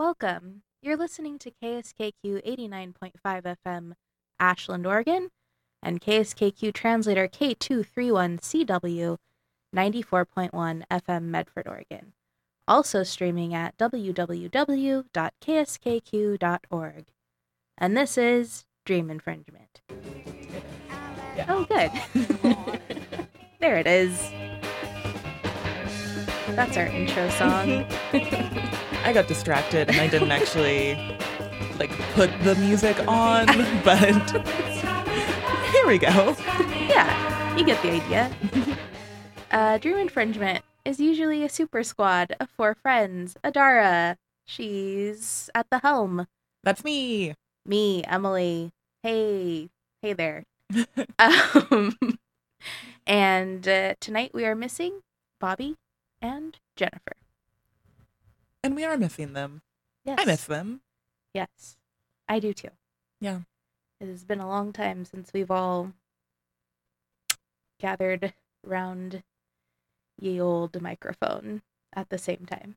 Welcome. You're listening to KSKQ 89.5 FM, Ashland, Oregon, and KSKQ translator K231CW, 94.1 FM, Medford, Oregon. Also streaming at www.kskq.org. And this is Dream Infringement. Yeah. Oh, good. There it is. That's our intro song. I got distracted and I didn't actually put the music on, but here we go. Yeah, you get the idea. Dream Infringement is usually a super squad of four friends. Adara, she's at the helm. That's me. Me, Emily. Hey there. And tonight we are missing Bobby and Jennifer. And we are missing them. Yes. I miss them. Yes. I do too. Yeah. It has been a long time since we've all gathered round ye old microphone at the same time.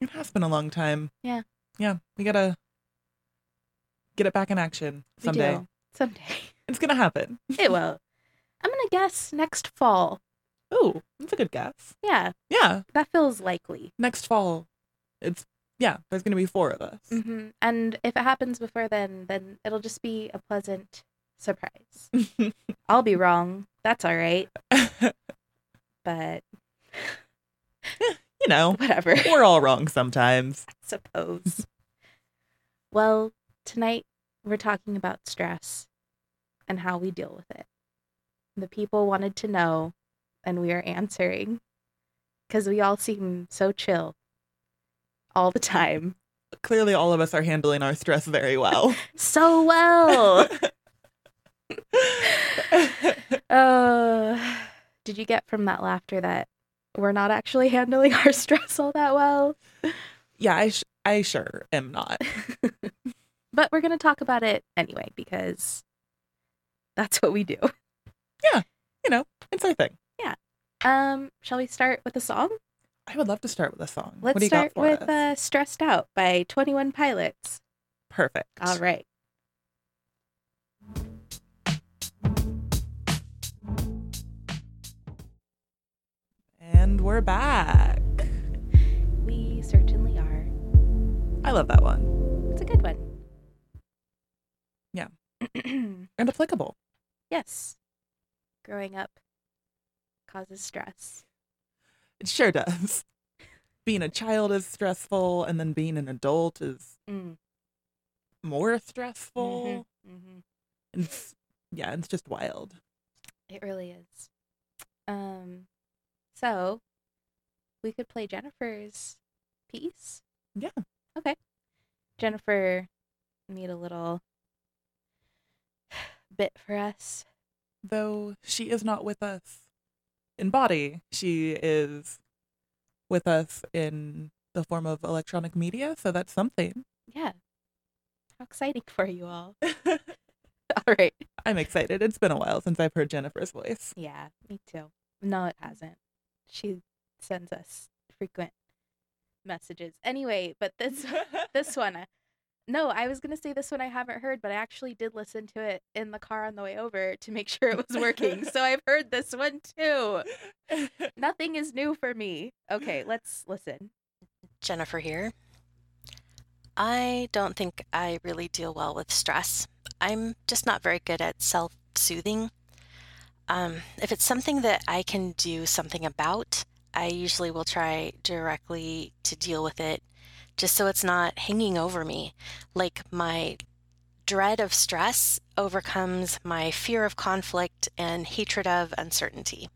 It has been a long time. Yeah. Yeah. We gotta get it back in action someday. We do. Someday. It's gonna happen. It will. I'm gonna guess next fall. Oh, that's a good guess. Yeah. Yeah. That feels likely. Next fall. There's going to be four of us. Mm-hmm. And if it happens before then it'll just be a pleasant surprise. I'll be wrong. That's all right. But, whatever. We're all wrong sometimes. I suppose. Well, tonight we're talking about stress and how we deal with it. The people wanted to know, and we are answering because we all seem so chill. All the time. Clearly all of us are handling our stress very well. So well. Oh, did you get from that laughter that we're not actually handling our stress all that well? Yeah, I sure am not. But we're going to talk about it anyway, because that's what we do. Yeah, it's our thing. Yeah. Shall we start with a song? I would love to start with a song. Let's start with Stressed Out by 21 Pilots. Perfect. All right. And we're back. We certainly are. I love that one. It's a good one. Yeah. And applicable. Yes. Growing up causes stress. It sure does. Being a child is stressful, and then being an adult is more stressful. Mm-hmm, mm-hmm. It's just wild. It really is. So we could play Jennifer's piece. Yeah. Okay. Jennifer made a little bit for us. Though she is not with us in body, she is with us in the form of electronic media, so that's something. Yeah. How exciting for you all. All right. I'm excited. It's been a while since I've heard Jennifer's voice. Yeah, me too. No, it hasn't. She sends us frequent messages. Anyway, but this one... No, I was going to say this one I haven't heard, but I actually did listen to it in the car on the way over to make sure it was working. So I've heard this one too. Nothing is new for me. Okay, let's listen. Jennifer here. I don't think I really deal well with stress. I'm just not very good at self-soothing. If it's something that I can do something about, I usually will try directly to deal with it, just so it's not hanging over me. My dread of stress overcomes my fear of conflict and hatred of uncertainty.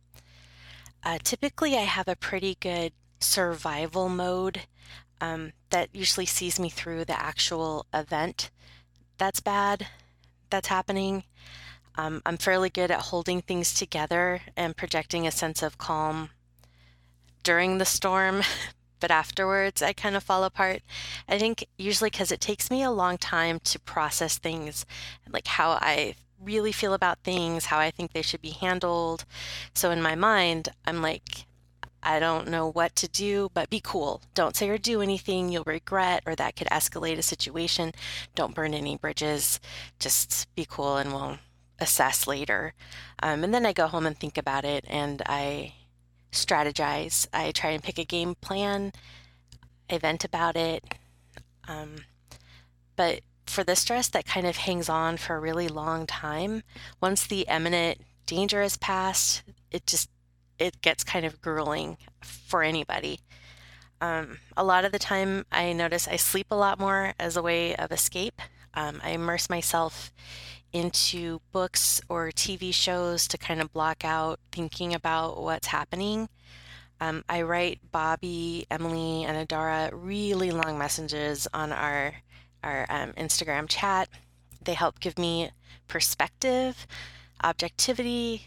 Typically, I have a pretty good survival mode that usually sees me through the actual event that's bad, that's happening. I'm fairly good at holding things together and projecting a sense of calm during the storm. But afterwards, I kind of fall apart. I think usually because it takes me a long time to process things, like how I really feel about things, how I think they should be handled. So in my mind, I'm like, I don't know what to do, but be cool. Don't say or do anything you'll regret or that could escalate a situation. Don't burn any bridges. Just be cool and we'll assess later. And then I go home and think about it and I strategize. I try and pick a game plan. I vent about it. But for the stress that kind of hangs on for a really long time, once the imminent danger is past, it gets kind of grueling for anybody. A lot of the time I notice I sleep a lot more as a way of escape. I immerse myself into books or TV shows to kind of block out thinking about what's happening. I write Bobby, Emily, and Adara really long messages on our Instagram chat. They help give me perspective, objectivity.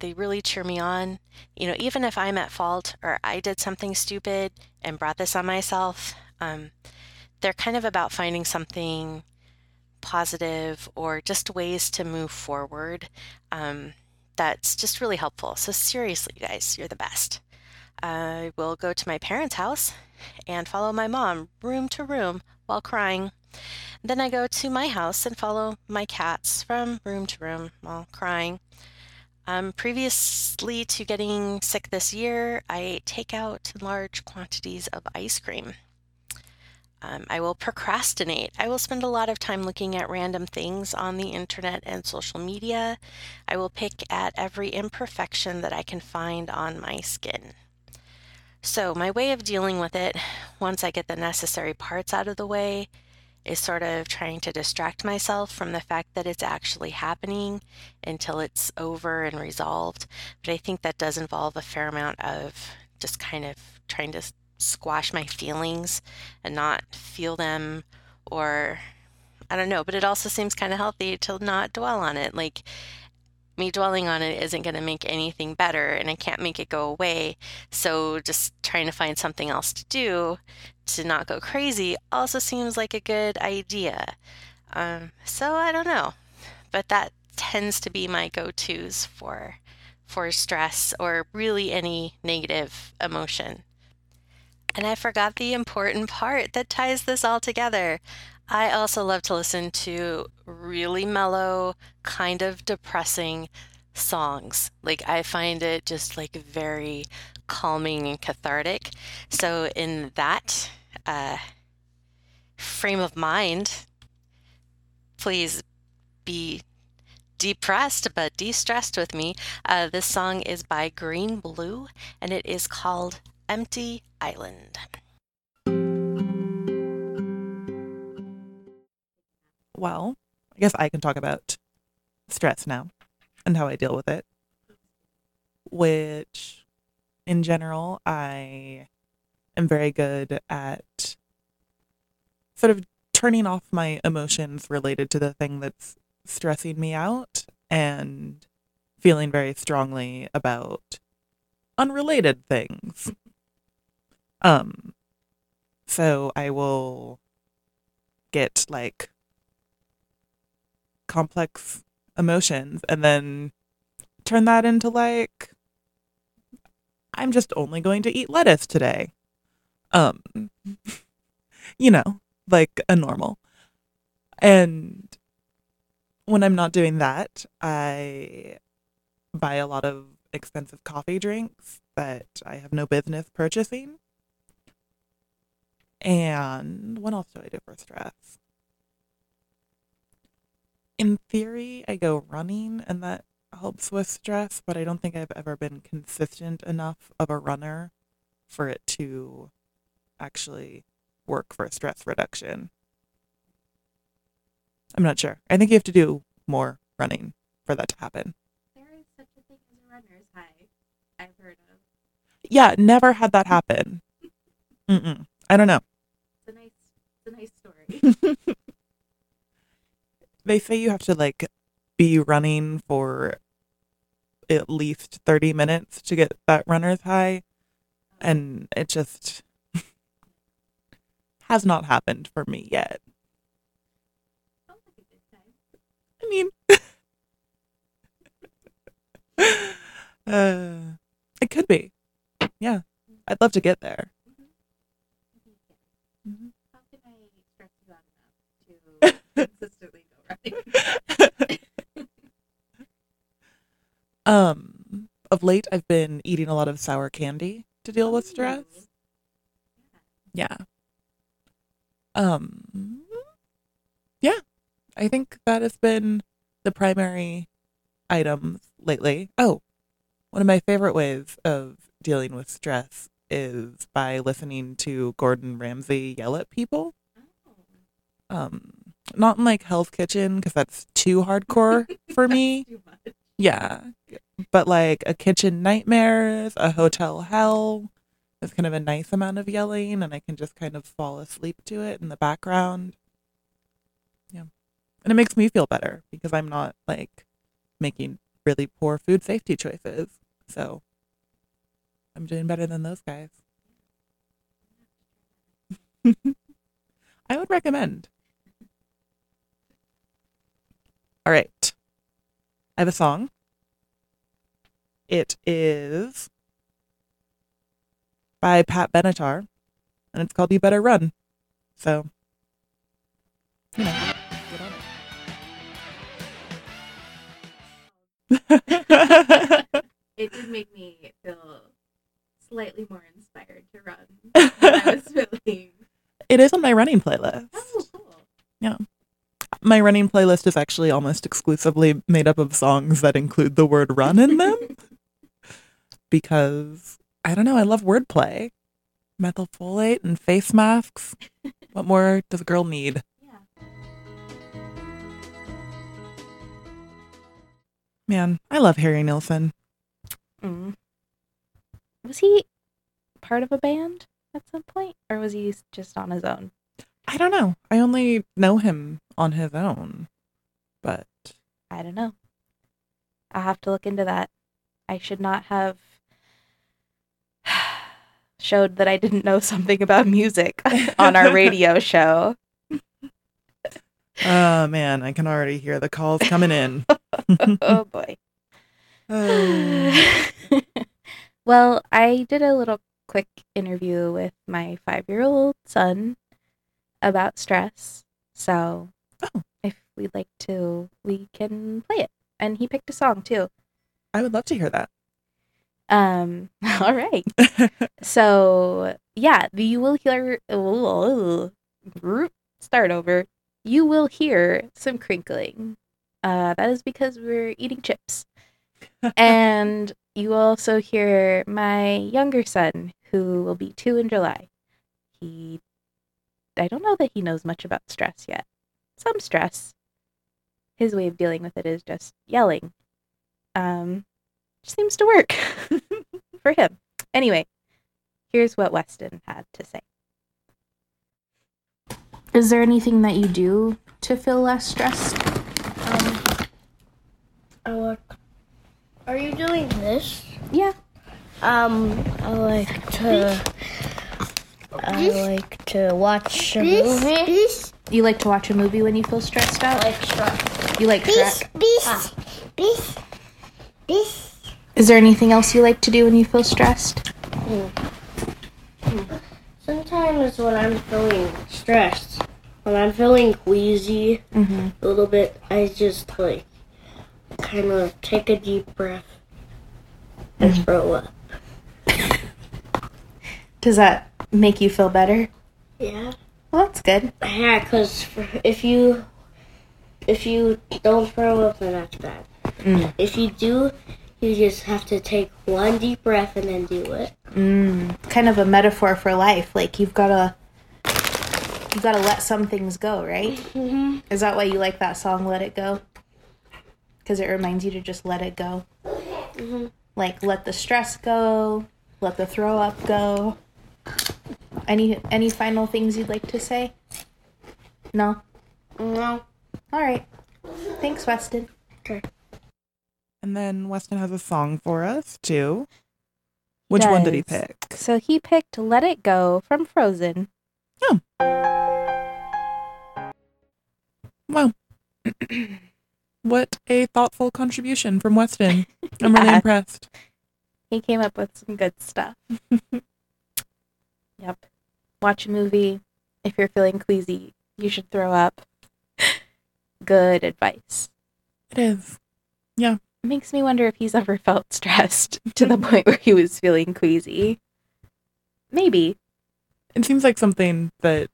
They really cheer me on. You know, even if I'm at fault or I did something stupid and brought this on myself, they're kind of about finding something positive or just ways to move forward. That's just really helpful. So seriously, guys, you're the best. I will go to my parents' house and follow my mom room to room while crying. Then I go to my house and follow my cats from room to room while crying. Previously to getting sick this year, I ate takeout in large quantities of ice cream. I will procrastinate. I will spend a lot of time looking at random things on the internet and social media. I will pick at every imperfection that I can find on my skin. So my way of dealing with it, once I get the necessary parts out of the way, is sort of trying to distract myself from the fact that it's actually happening until it's over and resolved. But I think that does involve a fair amount of just kind of trying to squash my feelings and not feel them, or I don't know, but it also seems kind of healthy to not dwell on it. Like, me dwelling on it isn't going to make anything better and I can't make it go away. So just trying to find something else to do to not go crazy also seems like a good idea. So I don't know, but that tends to be my go-tos for stress or really any negative emotion. And I forgot the important part that ties this all together. I also love to listen to really mellow, kind of depressing songs. Like, I find it just like very calming and cathartic. So in that frame of mind, please be depressed but de-stressed with me. This song is by Green Blue and it is called Empty Island. Well, I guess I can talk about stress now and how I deal with it, which in general, I am very good at sort of turning off my emotions related to the thing that's stressing me out and feeling very strongly about unrelated things. So I will get like complex emotions and then turn that into like, I'm just only going to eat lettuce today. You know, like a normal. And when I'm not doing that, I buy a lot of expensive coffee drinks that I have no business purchasing. And what else do I do for stress? In theory, I go running and that helps with stress, but I don't think I've ever been consistent enough of a runner for it to actually work for stress reduction. I'm not sure. I think you have to do more running for that to happen. There is such a thing as a runner's high, I've heard of. Yeah, never had that happen. I don't know. It's a nice story. They say you have to like be running for at least 30 minutes to get that runner's high. And it just has not happened for me yet. Sounds like a good time. I mean, it could be. Yeah. I'd love to get there. Mm-hmm. How can I stress you out enough to consistently go right? Of late, I've been eating a lot of sour candy to deal with stress. Yeah. Yeah, I think that has been the primary item lately. Oh, one of my favorite ways of dealing with stress is by listening to Gordon Ramsay yell at people. Oh. Not in like Hell's Kitchen, because that's too hardcore for me. Too much. Yeah, but like a Kitchen Nightmare, a Hotel Hell. There's kind of a nice amount of yelling, and I can just kind of fall asleep to it in the background. Yeah. And it makes me feel better because I'm not like making really poor food safety choices. So I'm doing better than those guys. I would recommend. All right. I have a song. It is by Pat Benatar, and it's called You Better Run. So, you know, get on it. It did make me feel slightly more inspired to run than I was feeling. It is on my running playlist. Oh, cool. Yeah. My running playlist is actually almost exclusively made up of songs that include the word run in them. Because I don't know. I love wordplay. Methylfolate and face masks. What more does a girl need? Yeah. Man, I love Harry Nilsson. Mm. Was he part of a band at some point? Or was he just on his own? I don't know. I only know him on his own. But I don't know. I'll have to look into that. I should not have showed that I didn't know something about music on our radio show. Oh, man, I can already hear the calls coming in. Oh, boy. Oh. Well, I did a little quick interview with my 5-year-old son about stress. So if we'd like to, we can play it. And he picked a song, too. I would love to hear that. All right. So, yeah, you will hear... Start over. You will hear some crinkling. That is because we're eating chips. And you will also hear my younger son, who will be 2 in July. I don't know that he knows much about stress yet. Some stress. His way of dealing with it is just yelling. Seems to work for him. Anyway, here's what Weston had to say. Is there anything that you do to feel less stressed? I like... Are you doing this? Yeah. I like to... watch a movie. You like to watch a movie when you feel stressed out? I like Shrek. You like Shrek? Is there anything else you like to do when you feel stressed? Sometimes when I'm feeling stressed, when I'm feeling queasy a little bit, I just like kind of take a deep breath and throw up. Does that make you feel better? Yeah. Well, that's good. Yeah, because if you don't throw up, then that's bad. Mm. If you do... You just have to take one deep breath and then do it. Kind of a metaphor for life. Like you've gotta let some things go, right? Mm-hmm. Is that why you like that song, "Let It Go"? Because it reminds you to just let it go. Mm-hmm. Like let the stress go, let the throw up go. Any final things you'd like to say? No. All right. Thanks, Weston. Okay. And then Weston has a song for us, too. Which one did he pick? So he picked Let It Go from Frozen. Oh. Wow. What a thoughtful contribution from Weston. I'm really impressed. He came up with some good stuff. Yep. Watch a movie. If you're feeling queasy, you should throw up. Good advice. It is. Yeah. It makes me wonder if he's ever felt stressed to the point where he was feeling queasy. Maybe. It seems like something that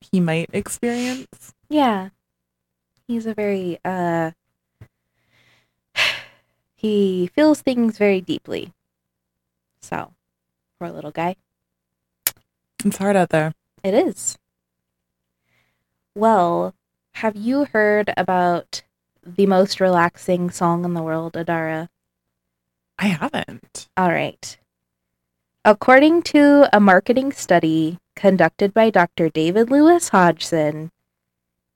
he might experience. Yeah. He's a very, he feels things very deeply. So, poor little guy. It's hard out there. It is. Well, have you heard about the most relaxing song in the world, Adara? I haven't. All right. According to a marketing study conducted by Dr. David Lewis Hodgson,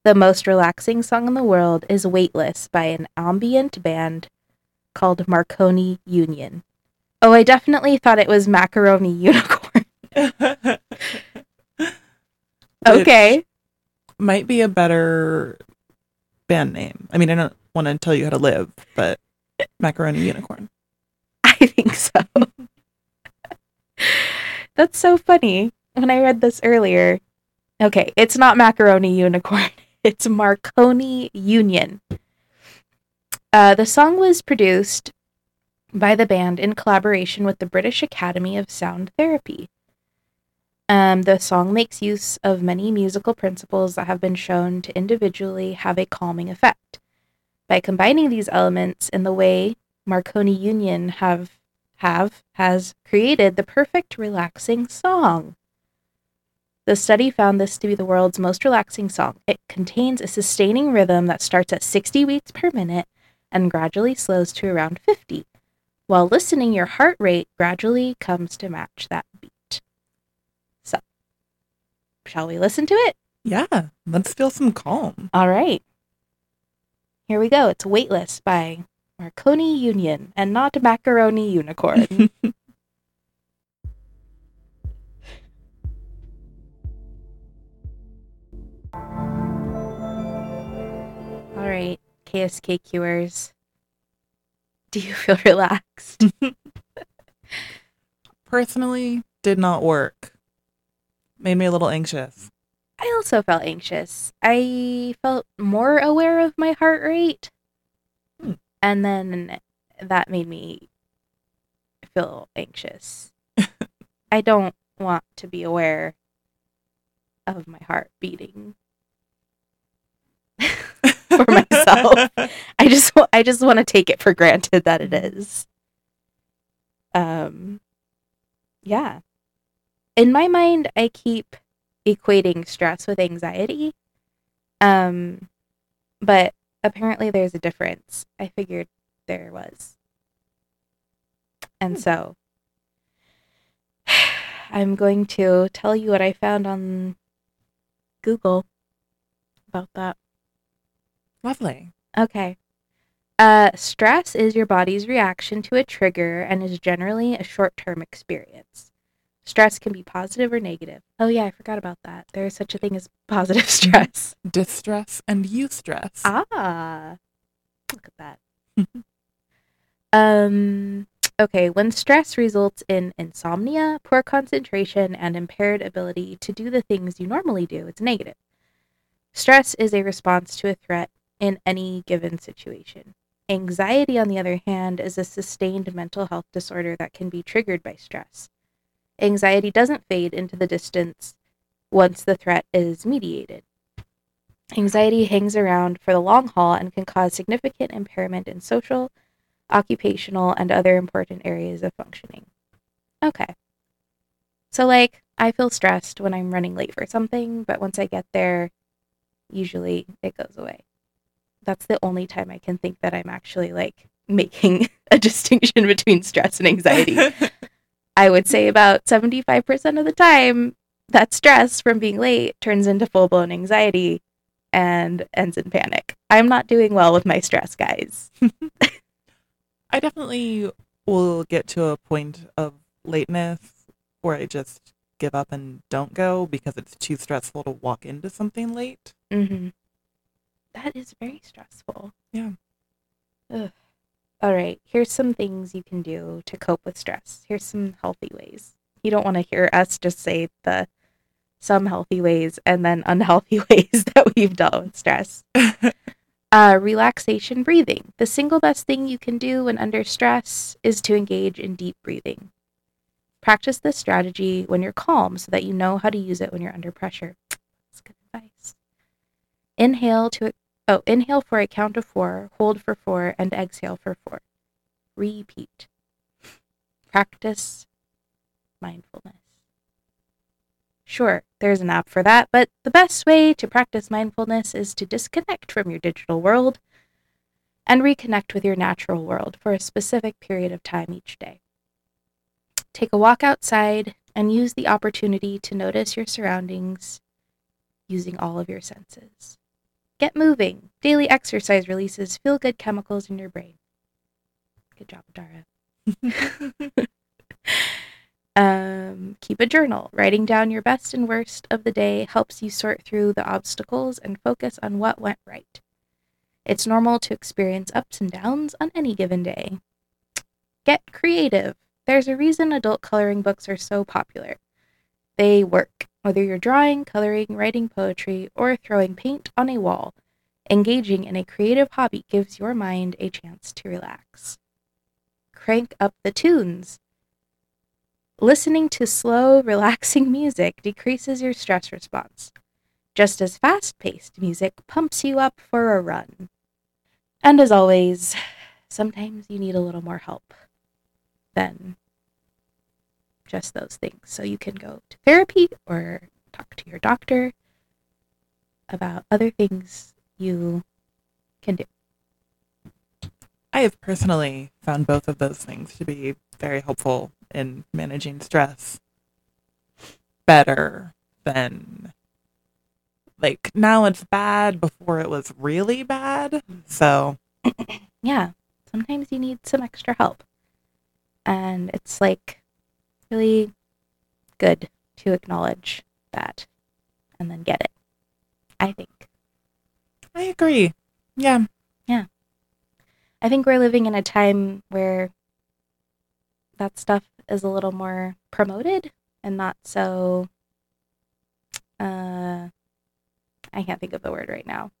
the most relaxing song in the world is Weightless by an ambient band called Marconi Union. Oh, I definitely thought it was Macaroni Unicorn. Okay. Which might be a better band name. I mean, I don't want to tell you how to live, but Macaroni Unicorn. I think so. That's so funny. When I read this earlier, okay, it's not Macaroni Unicorn. It's Marconi Union. The song was produced by the band in collaboration with the British Academy of Sound Therapy. The song makes use of many musical principles that have been shown to individually have a calming effect. By combining these elements in the way Marconi Union has created the perfect relaxing song. The study found this to be the world's most relaxing song. It contains a sustaining rhythm that starts at 60 beats per minute and gradually slows to around 50. While listening, your heart rate gradually comes to match that beat. So, shall we listen to it? Yeah, let's feel some calm. All right. Here we go. It's Weightless by Marconi Union, and not Macaroni Unicorn. All right, KSKQers. Do you feel relaxed? Personally, did not work. Made me a little anxious. I also felt anxious. I felt more aware of my heart rate. And then that made me feel anxious. I don't want to be aware of my heart beating. For myself. I just want to take it for granted that it is. Yeah. In my mind, I keep equating stress with anxiety. But apparently there's a difference. I figured there was. And so I'm going to tell you what I found on Google about that. Lovely. Okay. Stress is your body's reaction to a trigger and is generally a short-term experience. Stress can be positive or negative. Oh, yeah, I forgot about that. There is such a thing as positive stress. Distress and eustress. Ah. Look at that. Okay, when stress results in insomnia, poor concentration, and impaired ability to do the things you normally do, it's negative. Stress is a response to a threat in any given situation. Anxiety, on the other hand, is a sustained mental health disorder that can be triggered by stress. Anxiety doesn't fade into the distance once the threat is mediated. Anxiety hangs around for the long haul and can cause significant impairment in social, occupational, and other important areas of functioning. Okay. So, like, I feel stressed when I'm running late for something, but once I get there, usually it goes away. That's the only time I can think that I'm actually like making a distinction between stress and anxiety. I would say about 75% of the time that stress from being late turns into full-blown anxiety and ends in panic. I'm not doing well with my stress, guys. I definitely will get to a point of lateness where I just give up and don't go because it's too stressful to walk into something late. Mm-hmm. That is very stressful. Yeah. Ugh. All right. Here's some things you can do to cope with stress. Here's some healthy ways. you don't want to hear us just say the some healthy ways and then unhealthy ways that we've dealt with stress. Relaxation breathing. The single best thing you can do when under stress is to engage in deep breathing. Practice this strategy when you're calm so that you know how to use it when you're under pressure. That's good advice. Inhale for a count of 4, hold for 4, and exhale for 4. Repeat. Practice mindfulness. Sure, there's an app for that, but the best way to practice mindfulness is to disconnect from your digital world and reconnect with your natural world for a specific period of time each day. Take a walk outside and use the opportunity to notice your surroundings using all of your senses. Get moving. Daily exercise releases feel-good chemicals in your brain. Good job, Dara. Keep a journal. Writing down your best and worst of the day helps you sort through the obstacles and focus on what went right. It's normal to experience ups and downs on any given day. Get creative. There's a reason adult coloring books are so popular. They work. Whether you're drawing, coloring, writing poetry, or throwing paint on a wall, engaging in a creative hobby gives your mind a chance to relax. Crank up the tunes. Listening to slow, relaxing music decreases your stress response, just as fast-paced music pumps you up for a run. And as always, sometimes you need a little more help than just those things. So you can go to therapy or talk to your doctor about other things you can do. I have personally found both of those things to be very helpful in managing stress better than, like, now it's bad, before it was really bad. So yeah, sometimes you need some extra help, and it's, like, really good to acknowledge that and then get it. I think I agree. Yeah I think we're living in a time where that stuff is a little more promoted and not so, I can't think of the word right now.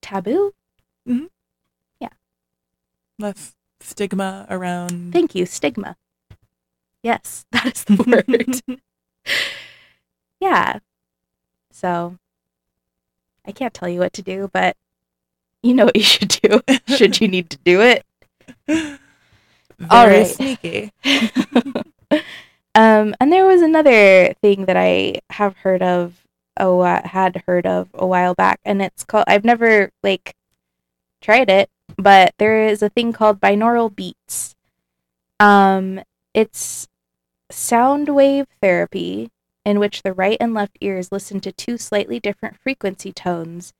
Taboo? Mm-hmm. Yeah. Less stigma around. Thank you, stigma. Yes, that is the word. Yeah. So, I can't tell you what to do, but you know what you should do. Should you need to do it? Very sneaky. And there was another thing that I have heard of, had heard of a while back, and it's called, I've never, like, tried it, but there is a thing called binaural beats. It's sound wave therapy, in which the right and left ears listen to 2 slightly different frequency tones,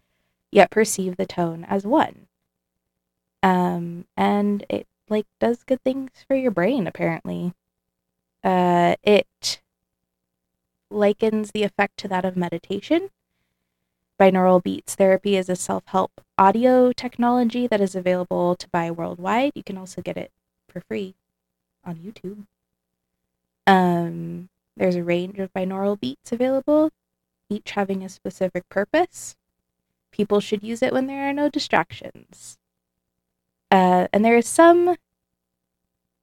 yet perceive the tone as one. And it, like, does good things for your brain, apparently. It likens the effect to that of meditation. Binaural beats therapy is a self-help audio technology that is available to buy worldwide. You can also get it for free on YouTube. There's a range of binaural beats available, each having a specific purpose. People should use it when there are no distractions. And there is some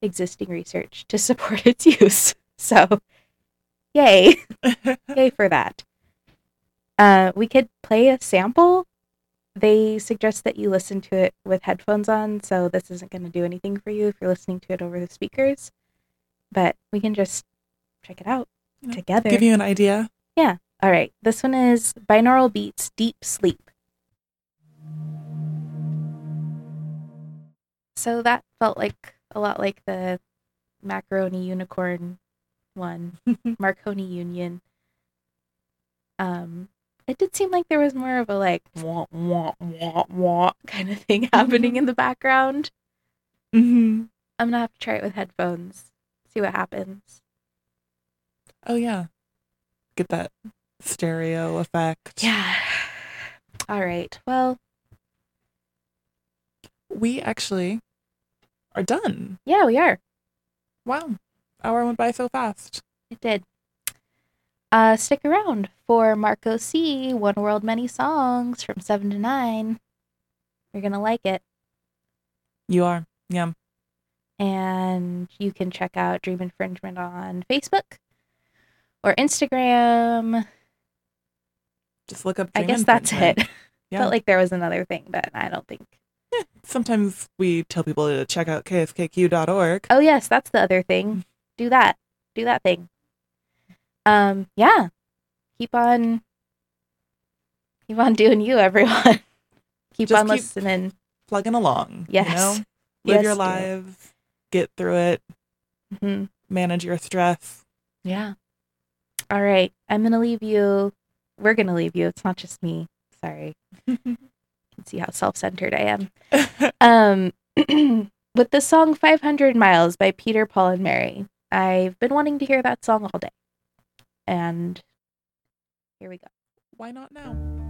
existing research to support its use. So, yay. Yay for that. We could play a sample. They suggest that you listen to it with headphones on, so this isn't going to do anything for you if you're listening to it over the speakers. But we can just check it out together. Give you an idea. Yeah. All right. This one is Binaural Beats Deep Sleep. So that felt like a lot like the Macaroni Unicorn one, Marconi Union. It did seem like there was more of a, like, wah, wah, wah, wah kind of thing happening in the background. Mm-hmm. I'm going to have to try it with headphones, see what happens. Oh, yeah. Get that stereo effect. Yeah. All right. Well, we actually are done. Yeah, we are. Wow. hour went by so fast. It did. Stick around for Marco C, One World, Many Songs from 7 to 9. You're going to like it. You are. Yeah. And you can check out Dream Infringement on Facebook or Instagram. Just look up Dream Infringement. That's it. Yeah. Felt like there was another thing, but I don't think. Yeah. Sometimes we tell people to check out KSKQ.org. Oh, yes. That's the other thing. Do that. Do that thing. Yeah. Keep on doing you, everyone. Just on listening. Plugging along. Yes. You know? Live your lives. Get through it. Mm-hmm. Manage your stress. Yeah. All right. I'm going to leave you. We're going to leave you. It's not just me. Sorry. You can see how self-centered I am. With the song 500 Miles by Peter, Paul and Mary. I've been wanting to hear that song all day. And here we go. Why not now?